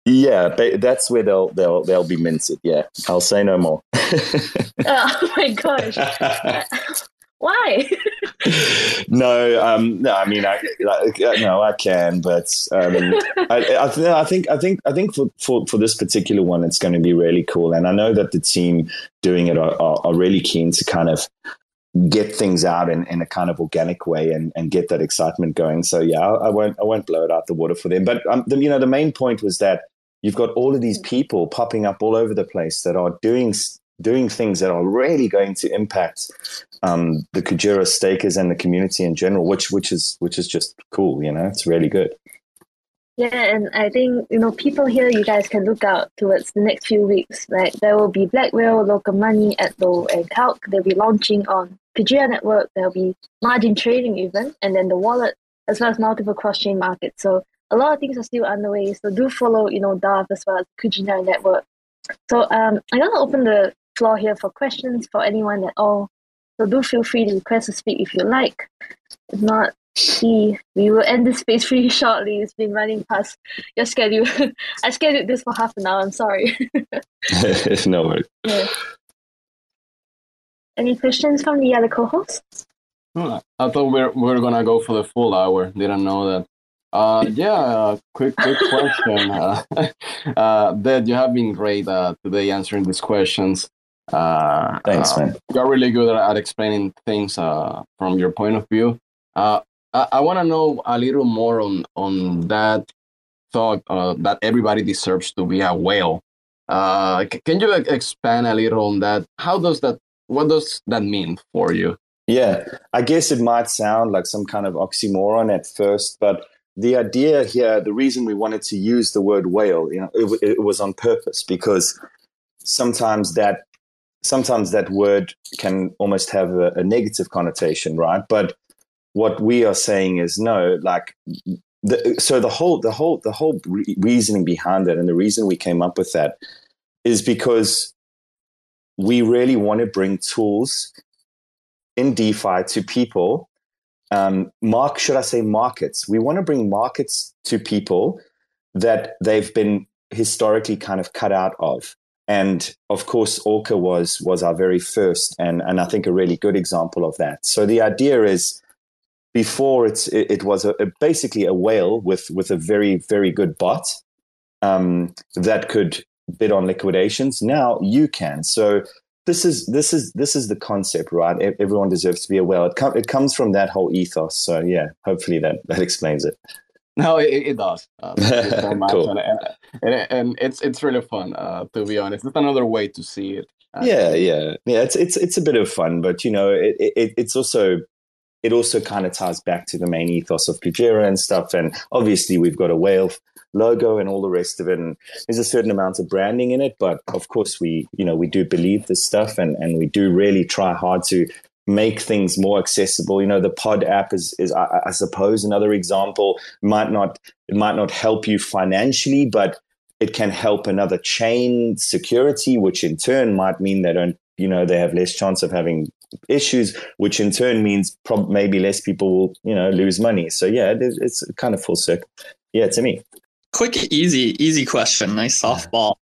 Yeah, but that's where they'll be minted. Yeah, I'll say no more. Oh my gosh! Why? I think for this particular one, it's going to be really cool. And I know that the team doing it are really keen to kind of get things out in a kind of organic way and get that excitement going. So yeah, I won't blow it out the water for them. But the main point was that you've got all of these people popping up all over the place that are doing things that are really going to impact the Kujira stakers and the community in general, which is just cool. It's really good. Yeah, and I think, people here, you guys can look out towards the next few weeks, right? There will be Black Whale, Local Money, Atlo, and Calc. They'll be launching on Kujira Network. There'll be margin trading even, and then the wallet, as well as multiple cross-chain markets. So a lot of things are still underway. So do follow, DAF as well as Kujira Network. So I'm going to open the floor here for questions for anyone at all. So do feel free to request to speak if you like. If not, we will end this space pretty shortly. It's been running past your schedule. I scheduled this for half an hour. I'm sorry. No worries. Yeah. Any questions from the other co-hosts? I thought we're gonna go for the full hour. Didn't know that. Quick question. Dad, you have been great today answering these questions. Thanks, man. You're really good at explaining things from your point of view. I want to know a little more on that thought that everybody deserves to be a whale. Can you expand a little on that? What does that mean for you? Yeah, I guess it might sound like some kind of oxymoron at first, but the idea here, the reason we wanted to use the word whale, it was on purpose, because sometimes that word can almost have a negative connotation, right? But what we are saying is no, like, the whole reasoning behind that, and the reason we came up with that, is because we really want to bring tools in DeFi to people. Markets? We want to bring markets to people that they've been historically kind of cut out of. And of course, Orca was our very first, and I think a really good example of that. So the idea is, before it was basically a whale with a very, very good bot that could bid on liquidations. Now you can. So this is the concept, right? Everyone deserves to be a whale. It comes from that whole ethos. So yeah, hopefully that explains it. No, it does. Thank you so much. Cool. And it's really fun. To be honest, it's another way to see it. Yeah. It's a bit of fun, but it's also. It also kind of ties back to the main ethos of Kujira and stuff. And obviously we've got a whale logo and all the rest of it. And there's a certain amount of branding in it, but of course we do believe this stuff and we do really try hard to make things more accessible. The pod app is I suppose another example. It might not help you financially, but it can help another chain security, which in turn might mean they don't, they have less chance of having issues, which in turn means maybe less people will, lose money. So yeah, it's kind of full circle. Yeah, to me. Quick, easy question. Nice softball.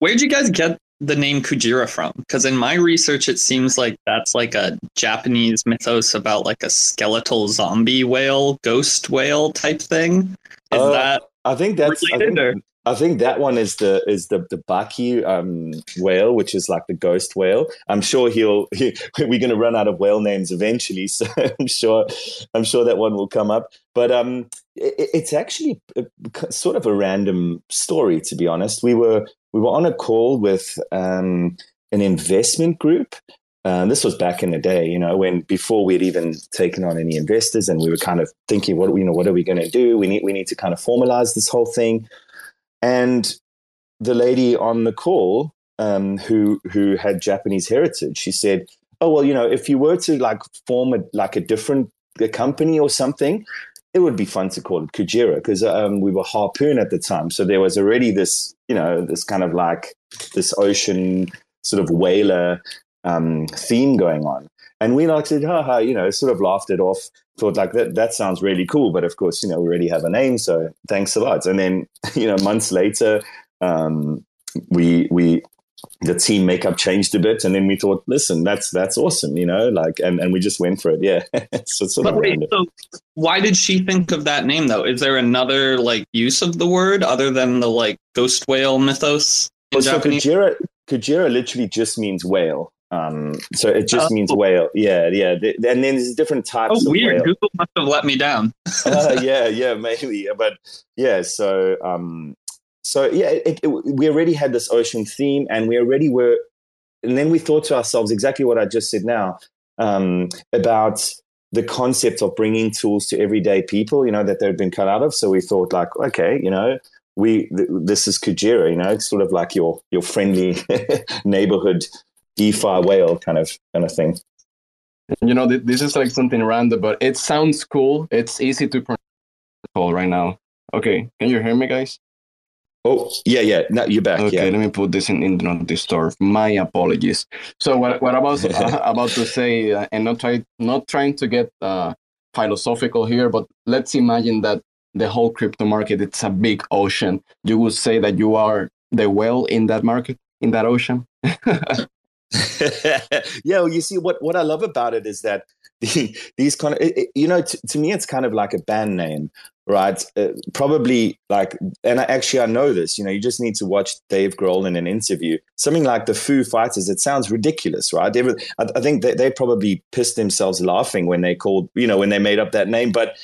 Where'd you guys get the name Kujira from? Because in my research, it seems like that's like a Japanese mythos about like a skeletal zombie whale, ghost whale type thing. Is that? I think that's related, I think that one is the Baki whale, which is like the ghost whale. I'm sure we're going to run out of whale names eventually, so I'm sure that one will come up. But it's actually sort of a random story, to be honest. We were on a call with an investment group. This was back in the day, when before we'd even taken on any investors, and we were kind of thinking, what are we going to do? We need to kind of formalize this whole thing. And the lady on the call, who had Japanese heritage, she said, "Oh well, if you were to like form a different company or something, it would be fun to call it Kujira, because we were Harpoon at the time. So there was already this, this kind of like this ocean sort of whaler theme going on." And we like said, "Ha ha," sort of laughed it off. Thought like that sounds really cool, but of course, we already have a name, so thanks a lot. And then, months later, we the team makeup changed a bit, and then we thought, listen, that's awesome, you know, like, and we just went for it. Yeah. So why did she think of that name though? Is there another like use of the word other than the like ghost whale mythos? So Kujira literally just means whale. So it just means whale. Yeah, yeah. And then there's different types of weird whale. Google must have let me down. Yeah, maybe. But yeah, so we already had this ocean theme, and we already were, and then we thought to ourselves exactly what I just said now, about the concept of bringing tools to everyday people, you know, that they've been cut out of. So we thought like, okay, you know, this is Kujira, you know, it's sort of like your friendly neighborhood DeFi whale kind of thing. You know, this is like something random, but it sounds cool. It's easy to pronounce right now. Okay, can you hear me, guys? Oh, yeah. Now you're back. Okay, yeah. Let me put this in the store. My apologies. So what I was about to say, and not trying to get philosophical here, but let's imagine that the whole crypto market, it's a big ocean. You would say that you are the whale in that market, in that ocean? Yeah, well, you see, what I love about it is that these kind of, you know, to me, it's kind of like a band name. Right. Probably like, and I know this, you know, you just need to watch Dave Grohl in an interview, something like the Foo Fighters. It sounds ridiculous, right? I think they probably pissed themselves laughing when they called, you know, when they made up that name. But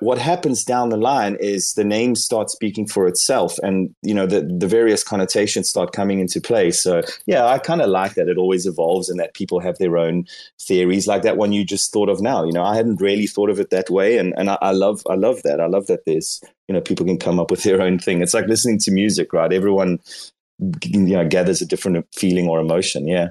what happens down the line is the name starts speaking for itself, and, you know, the various connotations start coming into play. So, yeah, I kind of like that it always evolves and that people have their own theories like that one you just thought of now. You know, I hadn't really thought of it that way. And I love that. I love that there's, you know, people can come up with their own thing. It's like listening to music, right? Everyone, you know, gathers a different feeling or emotion. Yeah.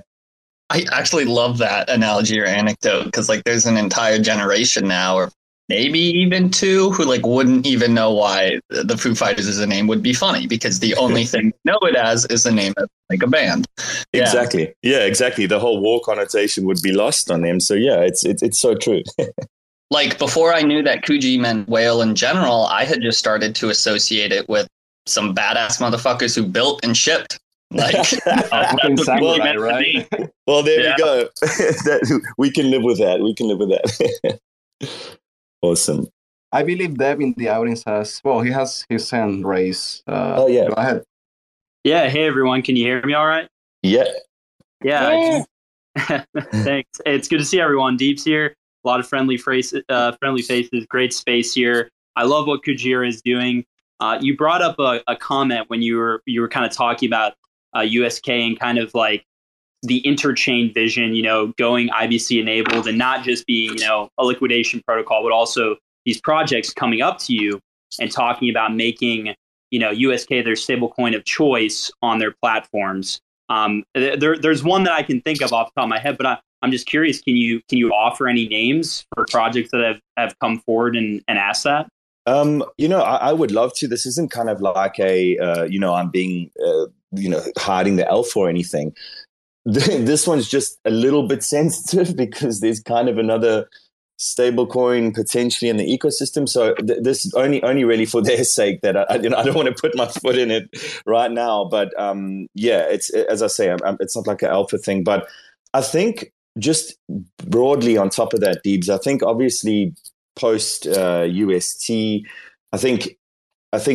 I actually love that analogy or anecdote, because like there's an entire generation now or maybe even two who like wouldn't even know why the Foo Fighters as a name would be funny, because the only thing you know it as is the name of like a band. Yeah. Exactly. Yeah, exactly. The whole war connotation would be lost on them. So yeah, it's so true. Like before I knew that Kuji meant whale in general, I had just started to associate it with some badass motherfuckers who built and shipped. Like, right? Well, there we go. We can live with that. Awesome. I believe Deb in the audience has his hand raised. Go ahead. Yeah. Hey, everyone. Can you hear me all right? Yeah. Yeah. Thanks. It's good to see everyone. Deep's here. A lot of friendly faces. Great space here. I love what Kujira is doing. You brought up a comment when you were kind of talking about USK and kind of like the interchain vision, you know, going IBC enabled and not just being, you know, a liquidation protocol, but also these projects coming up to you and talking about making, you know, USK their stablecoin of choice on their platforms. There's one that I can think of off the top of my head, but I'm just curious, can you offer any names for projects that have come forward and asked that? You know, I would love to. This isn't kind of like a, you know, I'm being, you know, hiding the elf or anything. This one's just a little bit sensitive because there's kind of another stablecoin potentially in the ecosystem. So this only really for their sake that I don't want to put my foot in it right now. But it's, as I say, it's not like an alpha thing. But I think just broadly on top of that, Deebs, I think obviously post UST, I think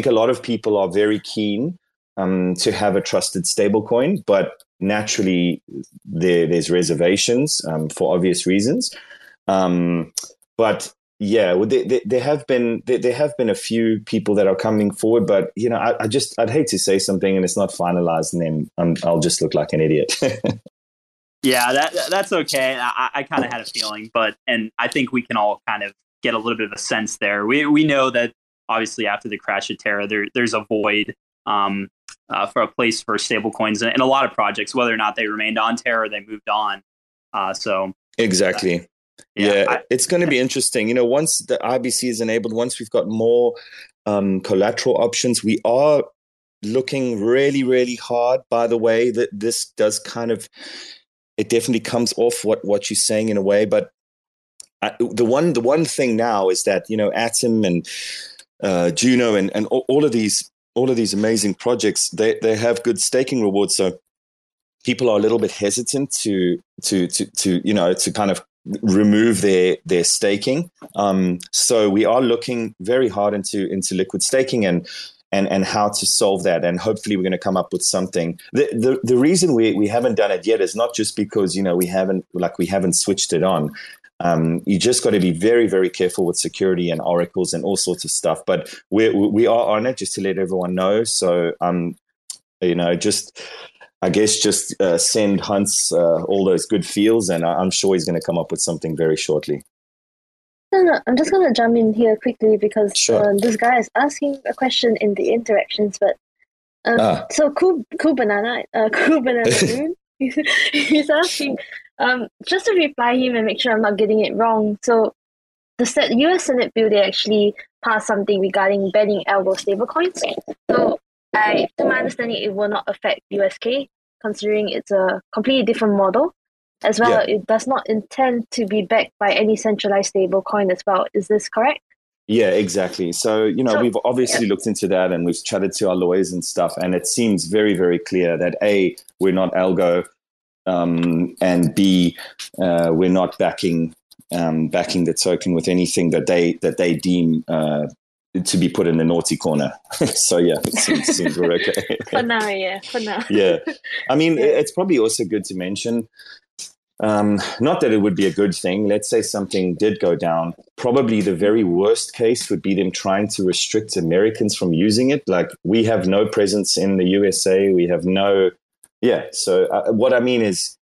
a lot of people are very keen to have a trusted stablecoin, but naturally, there's reservations for obvious reasons, but yeah, there have been a few people that are coming forward. But you know, I'd hate to say something and it's not finalized, and then I'll just look like an idiot. Yeah, that's okay. I kind of had a feeling, and I think we can all kind of get a little bit of a sense there. We know that obviously after the crash of Terra, there's a void. For a place for stablecoins and a lot of projects, whether or not they remained on Terra, they moved on. So exactly. It's going to be interesting. You know, once the IBC is enabled, once we've got more collateral options, we are looking really, really hard, by the way, that this does kind of, it definitely comes off what you're saying in a way. But the one thing now is that, you know, Atom and Juno and all of these amazing projects, they have good staking rewards. So people are a little bit hesitant to kind of remove their staking. So we are looking very hard into liquid staking and how to solve that. And hopefully we're going to come up with something. The reason we haven't done it yet is not just because, we haven't switched it on. You just got to be very, very careful with security and oracles and all sorts of stuff. But we are on it, just to let everyone know. So, I guess send Hans all those good feels, and I'm sure he's going to come up with something very shortly. No, I'm just going to jump in here quickly because sure. This guy is asking a question in the interactions. But so cool banana Moon, he's asking just to reply him and make sure I'm not getting it wrong. So the U.S. Senate bill, they actually passed something regarding banning algo stablecoins. So to my understanding, it will not affect USK, considering it's a completely different model. As well, yeah. It does not intend to be backed by any centralized stablecoin as well. Is this correct? Yeah, exactly. So, we've obviously looked into that, and we've chatted to our lawyers and stuff. And it seems very, very clear that A, we're not algo, and B, we're not backing the token with anything that they deem to be put in the naughty corner. So yeah, it seems we're okay. For now. Yeah. I mean, it's probably also good to mention, not that it would be a good thing. Let's say something did go down. Probably the very worst case would be them trying to restrict Americans from using it. Like, we have no presence in the USA. We have no... Yeah. So what I mean is,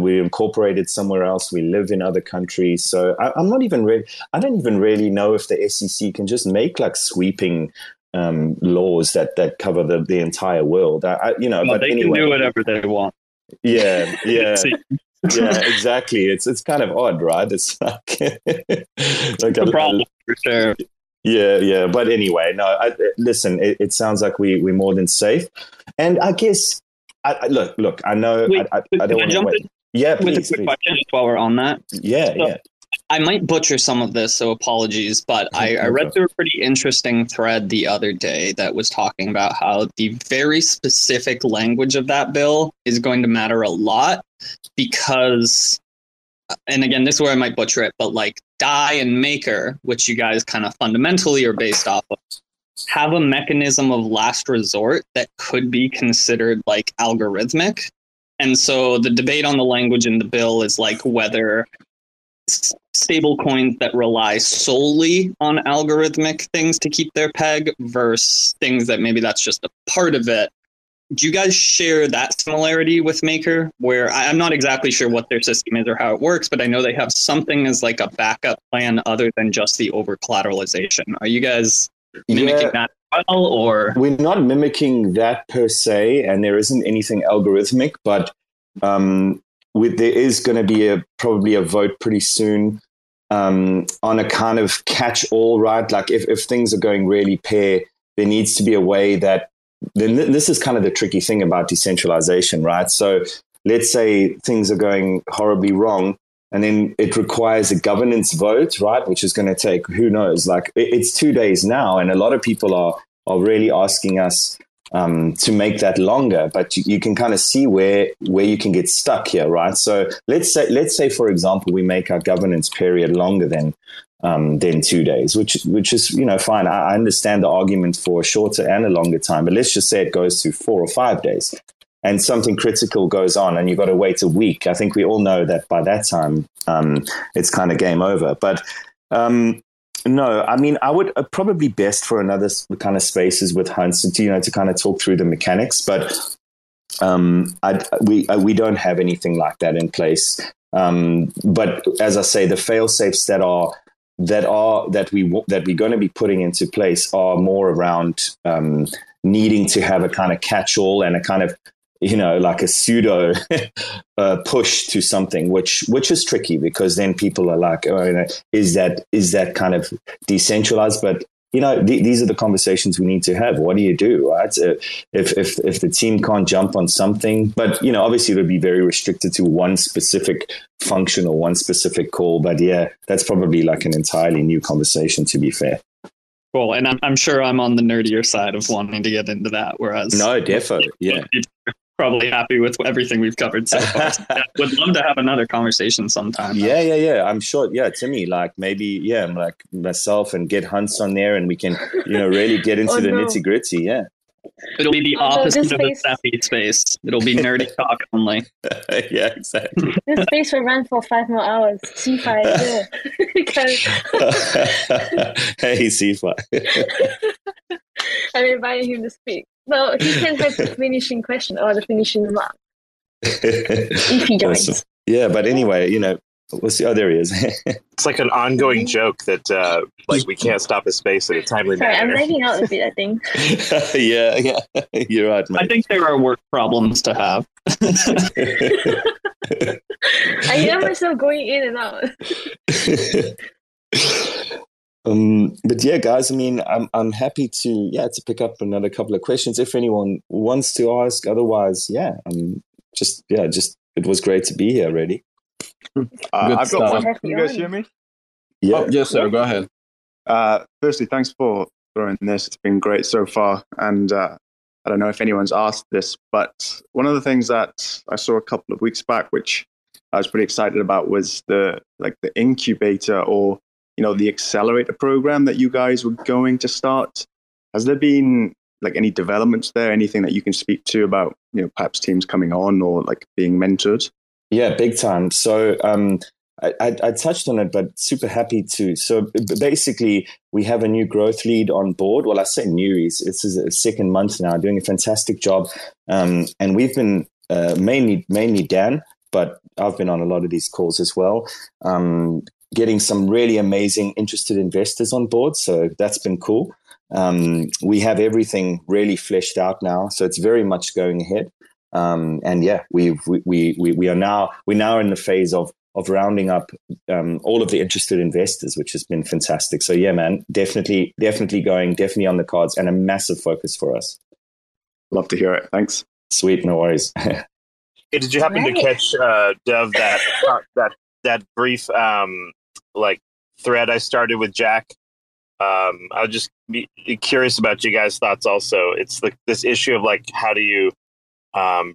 we incorporated somewhere else. We live in other countries. So I'm not even really... I don't even really know if the SEC can just make like sweeping... laws that cover the entire world. They can do whatever they want. Yeah, yeah, yeah. Exactly. It's kind of odd, right? It's like, a problem for sure. Yeah, yeah. But anyway, no. Listen, it sounds like we're more than safe. And I guess, look. I know. Wait, I don't want to jump in. Yeah, please. With a quick question while we're on that. Yeah, so, yeah. I might butcher some of this, so apologies, but I read through a pretty interesting thread the other day that was talking about how the very specific language of that bill is going to matter a lot because, and again, this is where I might butcher it, but like DAI and Maker, which you guys kind of fundamentally are based off of, have a mechanism of last resort that could be considered like algorithmic. And so the debate on the language in the bill is like whether stable coins that rely solely on algorithmic things to keep their peg versus things that maybe that's just a part of it. Do you guys share that similarity with Maker, where I'm not exactly sure what their system is or how it works, but I know they have something as like a backup plan other than just the over collateralization. Are you guys mimicking that? Well, or we're not mimicking that per se, and there isn't anything algorithmic, but there is going to be probably a vote pretty soon on a kind of catch-all, right? Like if things are going really pear, there needs to be a way that – then this is kind of the tricky thing about decentralization, right? So let's say things are going horribly wrong, and then it requires a governance vote, right, which is going to take – who knows? Like it's 2 days now, and a lot of people are really asking us to make that longer, but you can kind of see where you can get stuck here, right? So let's say for example, we make our governance period longer than 2 days, which is fine. I understand the argument for a shorter and a longer time, but let's just say it goes to 4 or 5 days, and something critical goes on, and you've got to wait a week. I think we all know that by that time, it's kind of game over. But no, I mean, I would probably best for another kind of spaces with Hans to kind of talk through the mechanics, but we don't have anything like that in place. But as I say, the fail safes that we're going to be putting into place are more around needing to have a kind of catch all and a kind of like a pseudo push to something, which is tricky because then people are like, oh, is that kind of decentralized? But these are the conversations we need to have. What do you do, right? So if the team can't jump on something, but obviously it would be very restricted to one specific function or one specific call. But yeah, that's probably like an entirely new conversation, to be fair. Cool. And I'm sure I'm on the nerdier side of wanting to get into that, whereas... No, definitely. Yeah. Probably happy with everything we've covered so far. So would love to have another conversation sometime. Yeah. I'm sure. Yeah, Timmy, like maybe, yeah, like myself and get Hunts on there and we can, you know, really get into nitty gritty. Yeah. It'll be the opposite of the sappy space. It'll be nerdy talk only. Yeah, exactly. This space will run for 5 more hours. C5, yeah. Hey, C5. I'm inviting him to speak. So he can have the finishing question or the finishing remark if he joins. Awesome. Yeah, but anyway, you know, we'll see. Oh, there he is. It's like an ongoing joke that like we can't stop a space at a timely manner. I'm lagging out a bit, I think. Yeah. You're right, mate. I think there are work problems to have. I hear myself going in and out. But yeah, guys, I mean, I'm happy to pick up another couple of questions if anyone wants to ask. Otherwise, it was great to be here, really. I've got one. Can you guys hear me? Yeah. Oh, yes, sir. Go ahead. Firstly, thanks for throwing this. It's been great so far. And I don't know if anyone's asked this, but one of the things that I saw a couple of weeks back, which I was pretty excited about, was the incubator or, you know, the accelerator program that you guys were going to start. Has there been like any developments there? Anything that you can speak to about, you know, perhaps teams coming on or like being mentored? Yeah, big time. So I touched on it, but super happy to. So basically, we have a new growth lead on board. Well, I say new. This is a second month now, doing a fantastic job. And we've been mainly Dan, but I've been on a lot of these calls as well, getting some really amazing interested investors on board. So that's been cool. We have everything really fleshed out now. So it's very much going ahead. And yeah, we're now in the phase of rounding up all of the interested investors, which has been fantastic. So yeah, man, definitely on the cards and a massive focus for us. Love to hear it. Thanks. Sweet, no worries. Did you happen to catch Dev that brief like thread I started with Jack? I would just be curious about you guys' thoughts. Also, it's this issue of like how do you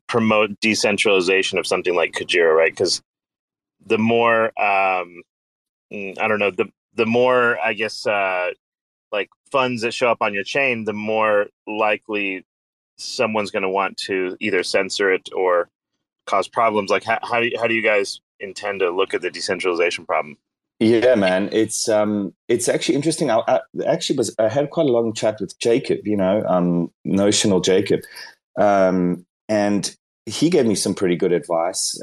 promote decentralization of something like Kujira, right? Because the more, the more, I guess, like funds that show up on your chain, the more likely someone's going to want to either censor it or cause problems. Like, how do you guys intend to look at the decentralization problem? Yeah, man, it's actually interesting. I had quite a long chat with Jacob, you know, Notional Jacob. And he gave me some pretty good advice.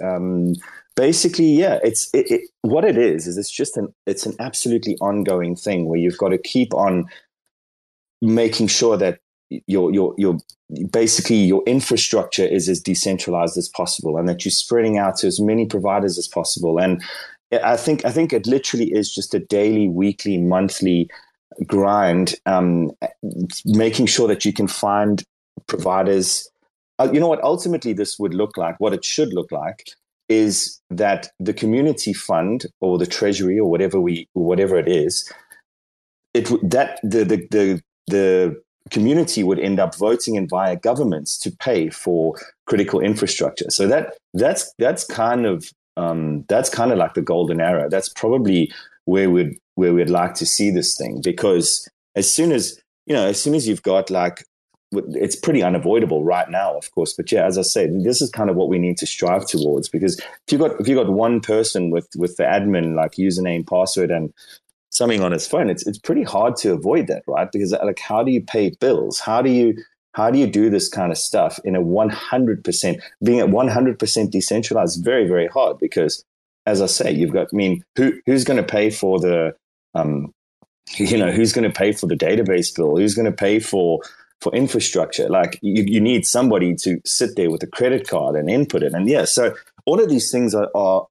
Basically, yeah, it's an absolutely ongoing thing where you've got to keep on making sure that your infrastructure is as decentralized as possible and that you're spreading out to as many providers as possible. And I think it literally is just a daily, weekly, monthly grind, making sure that you can find providers. You know what ultimately this would look like, what it should look like, is that the community fund or the treasury or whatever it is, the community would end up voting in via governments to pay for critical infrastructure. So that's kind of like the golden arrow. That's probably where we'd like to see this thing, because as soon as you've got like, it's pretty unavoidable right now, of course. But yeah, as I said, this is kind of what we need to strive towards, because if you got one person with the admin, like username, password, and something on his phone, it's pretty hard to avoid that, right? Because like, how do you pay bills? How do you do this kind of stuff in a 100%, being at 100% decentralized is very, very hard, because as I say, you've got, I mean, who's going to pay for the, you know, who's going to pay for the database bill? Who's going to pay for infrastructure? Like you need somebody to sit there with a credit card and input it. And yeah, so all of these things are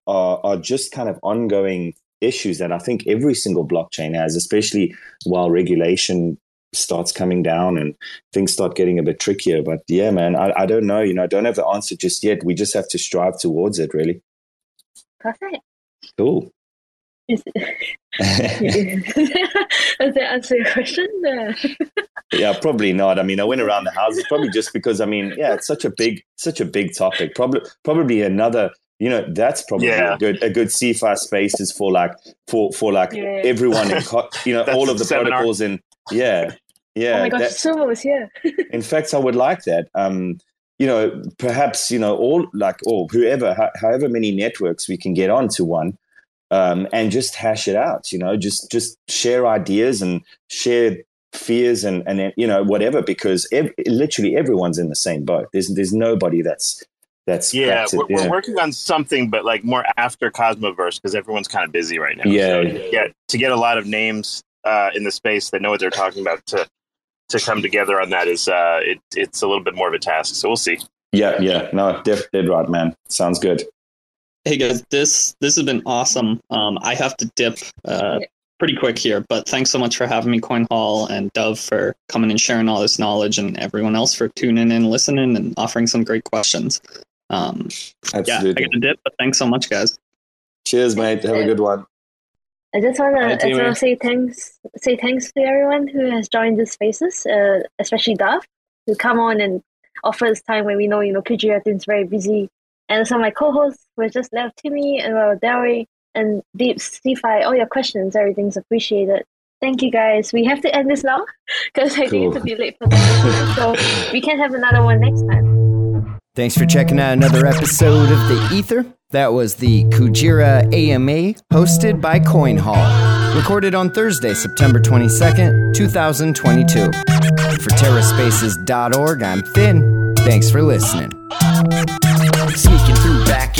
just kind of ongoing issues that I think every single blockchain has, especially while regulation starts coming down and things start getting a bit trickier. But yeah, man, I don't know. You know, I don't have the answer just yet. We just have to strive towards it, really. Perfect. Cool. Does that answer your question? Yeah, probably not. I mean, I went around the houses probably just because, I mean, yeah, it's such a big topic. Probably another, you know, that's probably a good CeFi space is for everyone, in you know, all of the protocols and yeah. Oh my gosh, in fact, I would like that. You know, perhaps, you know, however many networks we can get onto one. And just hash it out, you know, just share ideas and share fears and you know, whatever, because literally everyone's in the same boat. There's nobody that's. Yeah, we're working on something, but like more after Cosmoverse, because everyone's kind of busy right now. Yeah. So to get a lot of names in the space that know what they're talking about to come together on that is it's a little bit more of a task. So we'll see. Yeah. No, dead right, man. Sounds good. Hey guys, this has been awesome. I have to dip pretty quick here, but thanks so much for having me, CoinHall, and Dove for coming and sharing all this knowledge, and everyone else for tuning in, listening, and offering some great questions. Absolutely. Yeah, I got to dip, but thanks so much, guys. Cheers, mate. Have a good one. I just want to say thanks to everyone who has joined the spaces, especially Dove, who come on and offer this time when we know, you know, Kujira team's very busy. And so my co-hosts were just left, Timmy and Del Rey and Deep, CeFi, all your questions, everything's appreciated. Thank you guys. We have to end this now because I think it'll be late for that. So we can have another one next time. Thanks for checking out another episode of The Ether. That was the Kujira AMA hosted by CoinHall. Recorded on Thursday, September 22nd, 2022. For TerraSpaces.org, I'm Finn. Thanks for listening. Sneaking through back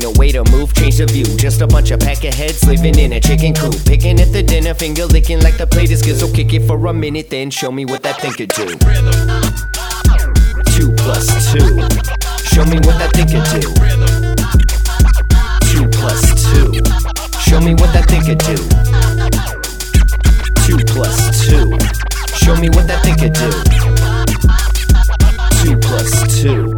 a way to move, change the view. Just a bunch of pack of heads living in a chicken coop. Picking at the dinner, finger licking like the plate is good. So kick it for a minute, then show me what that thing could do. 2 + 2. Show me what that thing could do. 2 + 2. Show me what that thing could do. 2 + 2. Show me what that thing could do. 2 + 2.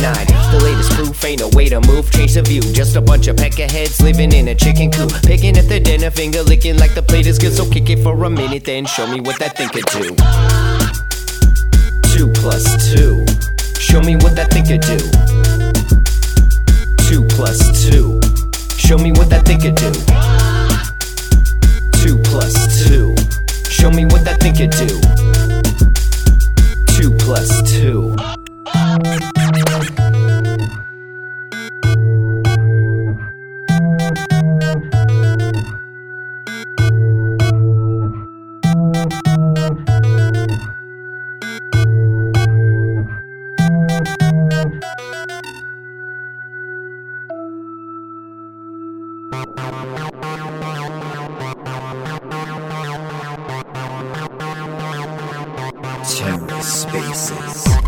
nine. The latest proof ain't a way to move, change the view. Just a bunch of peckerheads living in a chicken coop. Picking at the dinner, finger licking like the plate is good. So kick it for a minute, then show me what that thing could do. 2 + 2. Show me what that thing could do. 2 + 2. Show me what that thing could do. 2 + 2. Show me what that thing could do. 2 + 2. Terra Spaces.